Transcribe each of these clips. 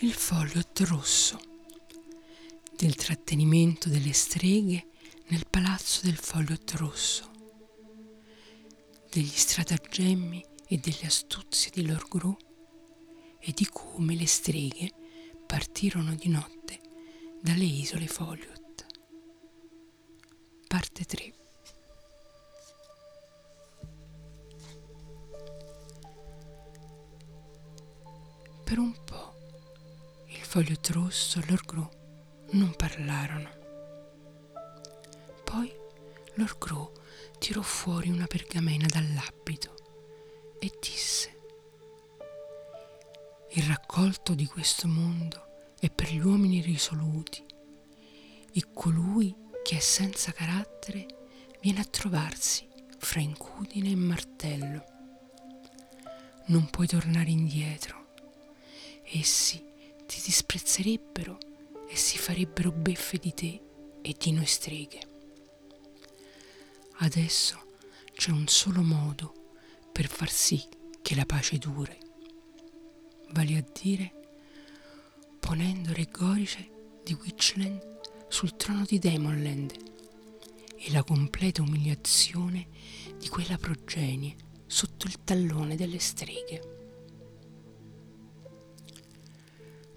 il Foliot Rosso, del trattenimento delle streghe nel palazzo del Foliot Rosso, degli stratagemmi e delle astuzie di Lord Gro e di come le streghe partirono di notte dalle isole Foliot. Parte 3. Per un po' il Foliot Rosso e Lord Gro non parlarono. Poi Lord Gro tirò fuori una pergamena dall'abito e disse: il raccolto di questo mondo è per gli uomini risoluti, e colui che è senza carattere viene a trovarsi fra incudine e martello. Non puoi tornare indietro, essi ti disprezzerebbero e si farebbero beffe di te e di noi streghe. Adesso c'è un solo modo per far sì che la pace dure, vale a dire ponendo re Gorice di Witchland sul trono di Demonland e la completa umiliazione di quella progenie sotto il tallone delle streghe.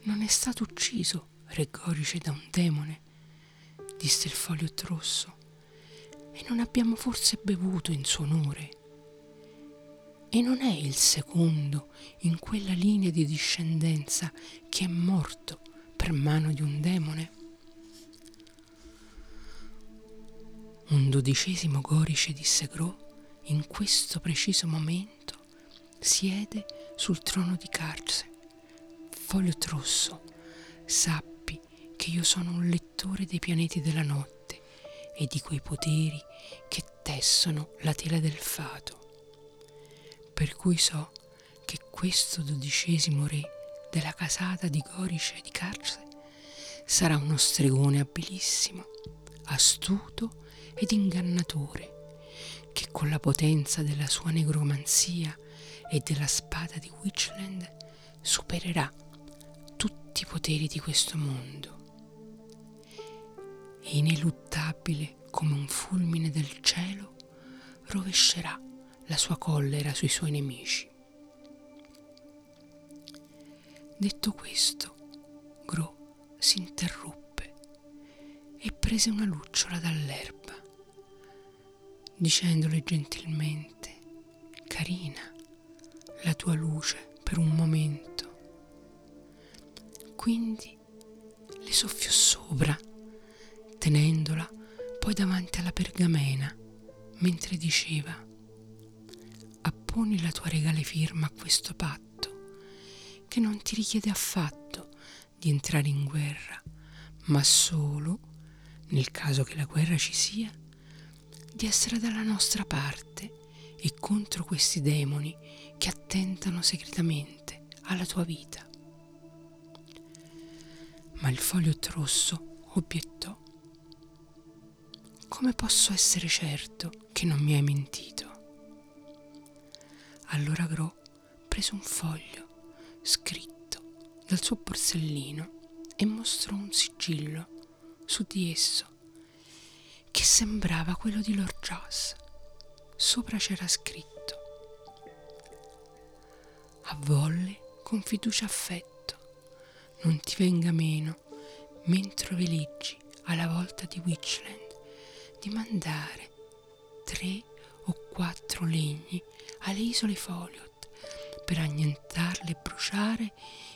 Non è stato ucciso re Gorice da un demone, disse il Foliot Rosso, e non abbiamo forse bevuto in suo onore? E non è il secondo in quella linea di discendenza che è morto per mano di un demone? Un 12° Gorice, disse Gro, in questo preciso momento siede sul trono di Carse. Foliot Rosso, sappi che io sono un lettore dei pianeti della notte e di quei poteri che tessono la tela del fato, per cui so che questo 12° re della casata di Gorice e di Carse sarà uno stregone abilissimo, astuto ed ingannatore, che con la potenza della sua negromanzia e della spada di Witchland supererà tutti i poteri di questo mondo. E ineluttabile come un fulmine del cielo rovescerà la sua collera sui suoi nemici. Detto questo, Gro si interruppe e prese una lucciola dall'erba, dicendole gentilmente: carina, la tua luce per un momento. Quindi le soffiò sopra, tenendola poi davanti alla pergamena, mentre diceva: apponi la tua regale firma a questo patto, che non ti richiede affatto di entrare in guerra, ma solo, nel caso che la guerra ci sia, di essere dalla nostra parte e contro questi demoni che attentano segretamente alla tua vita. Ma il Foliot Rosso obiettò: come posso essere certo che non mi hai mentito? Allora Gro prese un foglio scritto dal suo borsellino e mostrò un sigillo su di esso che sembrava quello di Lord Juss. Sopra c'era scritto: avvolle con fiducia affetto, non ti venga meno mentre veleggi alla volta di Witchland di mandare 3 o 4 legni alle isole Foliot per annientarle e bruciare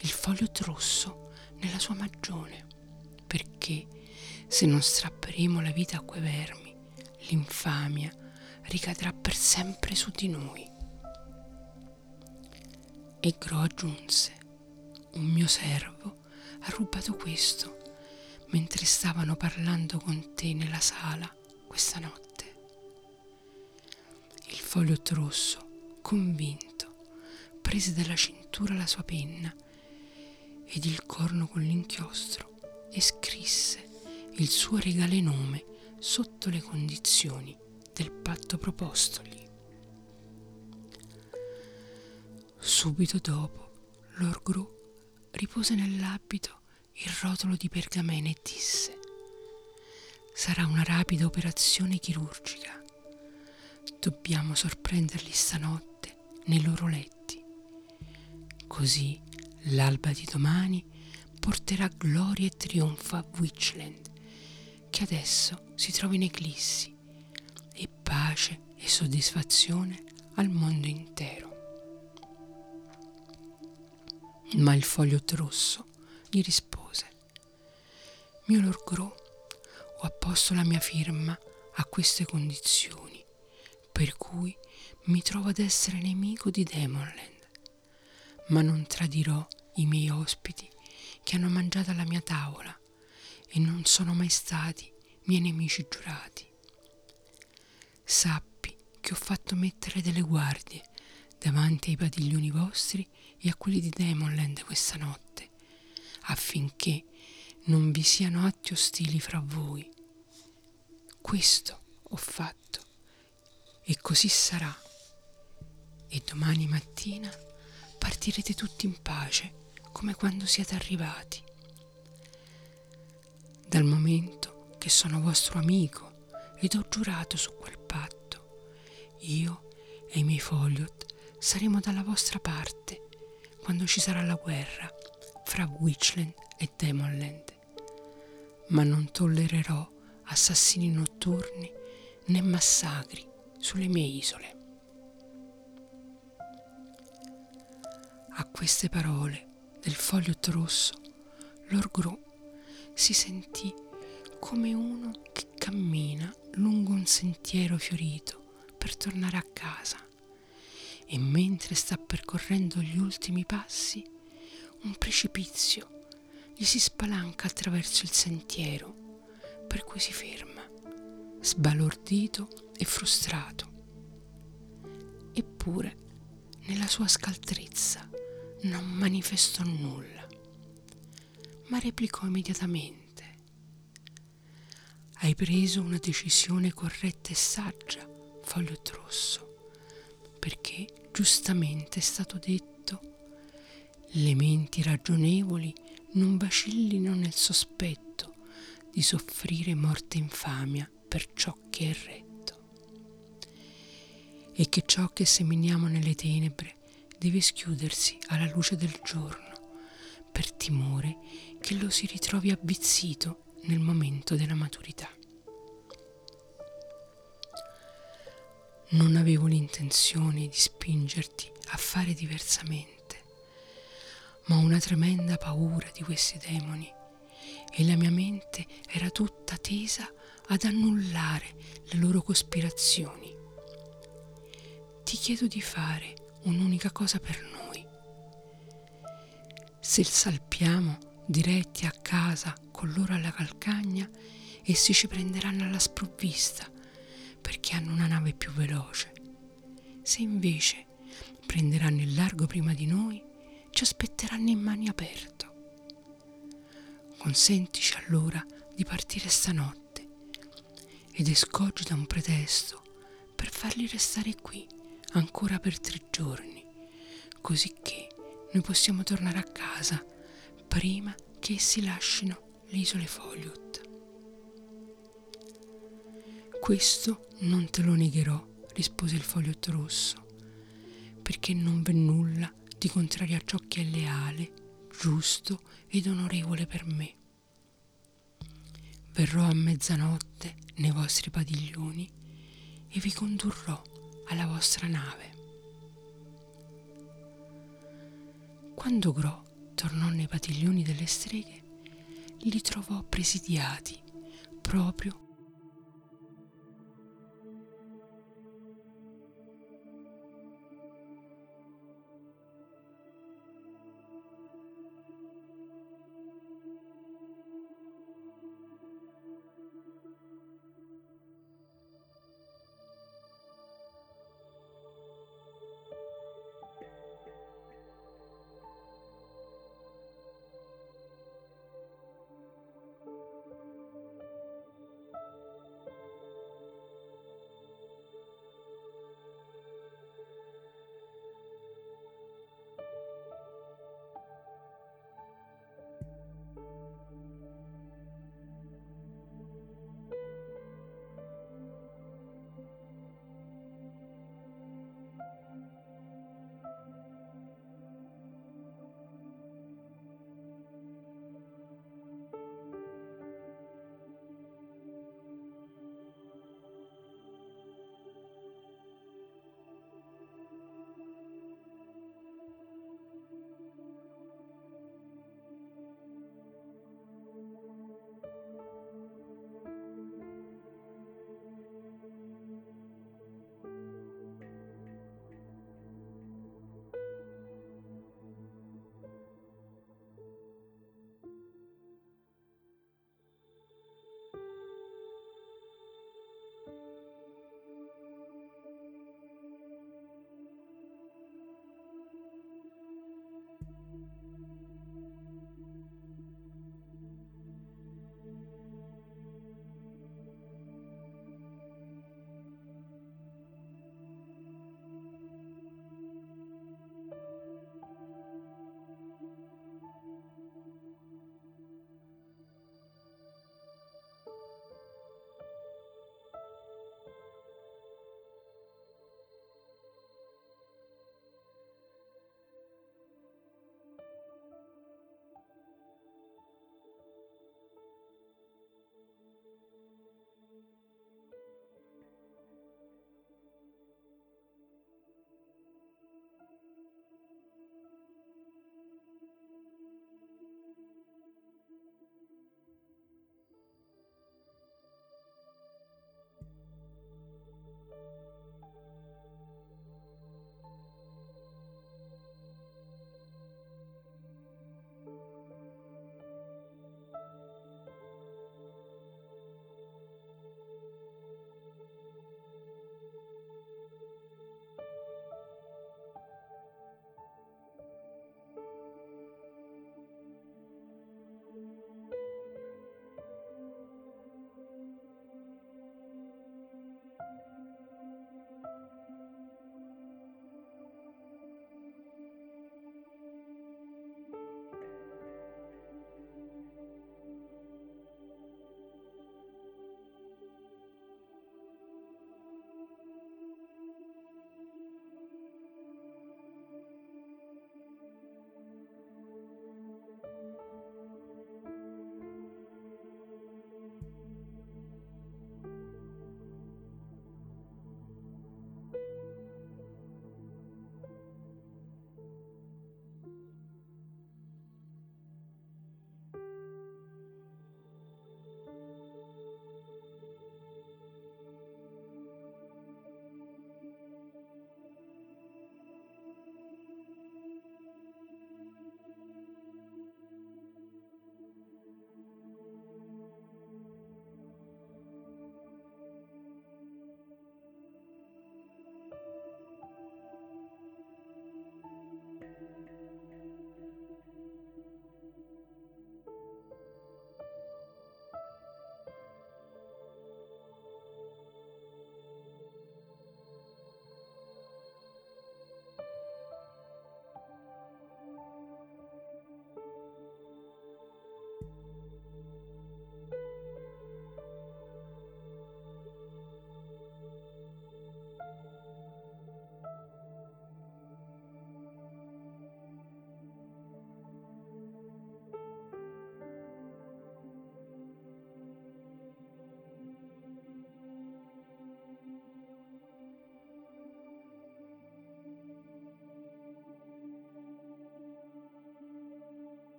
il Foliot Rosso nella sua magione, perché se non strapperemo la vita a quei vermi, l'infamia ricadrà per sempre su di noi. E Gro aggiunse: un mio servo ha rubato questo mentre stavano parlando con te nella sala questa notte. Il Foliot Rosso, convinto, prese dalla cintura la sua penna ed il corno con l'inchiostro e scrisse il suo regale nome sotto le condizioni del patto propostogli. Subito dopo Lord Gro ripose nell'abito il rotolo di pergamena e disse: «Sarà una rapida operazione chirurgica. Dobbiamo sorprenderli stanotte nei loro letti. Così l'alba di domani porterà gloria e trionfo a Witchland, che adesso si trova in eclissi, e pace e soddisfazione al mondo intero». Ma il Foliot Rosso gli rispose: «Mio Lord Gro, ho apposto la mia firma a queste condizioni, per cui mi trovo ad essere nemico di Demonland, ma non tradirò i miei ospiti che hanno mangiato alla mia tavola e non sono mai stati miei nemici giurati. Sappi che ho fatto mettere delle guardie davanti ai padiglioni vostri e a quelli di Demonland questa notte, affinché non vi siano atti ostili fra voi. Questo ho fatto, e così sarà, e domani mattina partirete tutti in pace come quando siete arrivati. Dal momento che sono vostro amico ed ho giurato su quel patto, io e i miei Foliot saremo dalla vostra parte quando ci sarà la guerra fra Witchland e Demonland, ma non tollererò assassini notturni né massacri sulle mie isole». A queste parole del Foliot Rosso, Lord Gro si sentì come uno che cammina lungo un sentiero fiorito per tornare a casa, e mentre sta percorrendo gli ultimi passi, un precipizio gli si spalanca attraverso il sentiero, per cui si ferma, sbalordito e frustrato. Eppure, nella sua scaltrezza, non manifestò nulla, ma replicò immediatamente: «Hai preso una decisione corretta e saggia, Foliot Rosso, perché giustamente è stato detto: le menti ragionevoli non vacillino nel sospetto di soffrire morte infamia per ciò che è retto, e che ciò che seminiamo nelle tenebre deve schiudersi alla luce del giorno, per timore che lo si ritrovi avvizzito nel momento della maturità. Non avevo l'intenzione di spingerti a fare diversamente, ma una tremenda paura di questi demoni, e la mia mente era tutta tesa ad annullare le loro cospirazioni. Ti chiedo di fare un'unica cosa per noi. Se salpiamo diretti a casa con loro alla calcagna, essi ci prenderanno alla sprovvista, perché hanno una nave più veloce. Se invece prenderanno il largo prima di noi, ci aspetteranno in mani aperto. Consentici allora di partire stanotte, ed escogita un pretesto per farli restare qui ancora per 3 giorni, così che noi possiamo tornare a casa prima che essi lascino le isole Foliot. Questo non te lo negherò», rispose il Foliot Rosso, «perché non v'è nulla di contrario a ciò che è leale, giusto ed onorevole per me. Verrò a mezzanotte nei vostri padiglioni e vi condurrò alla vostra nave». Quando Gro tornò nei padiglioni delle streghe, li trovò presidiati proprio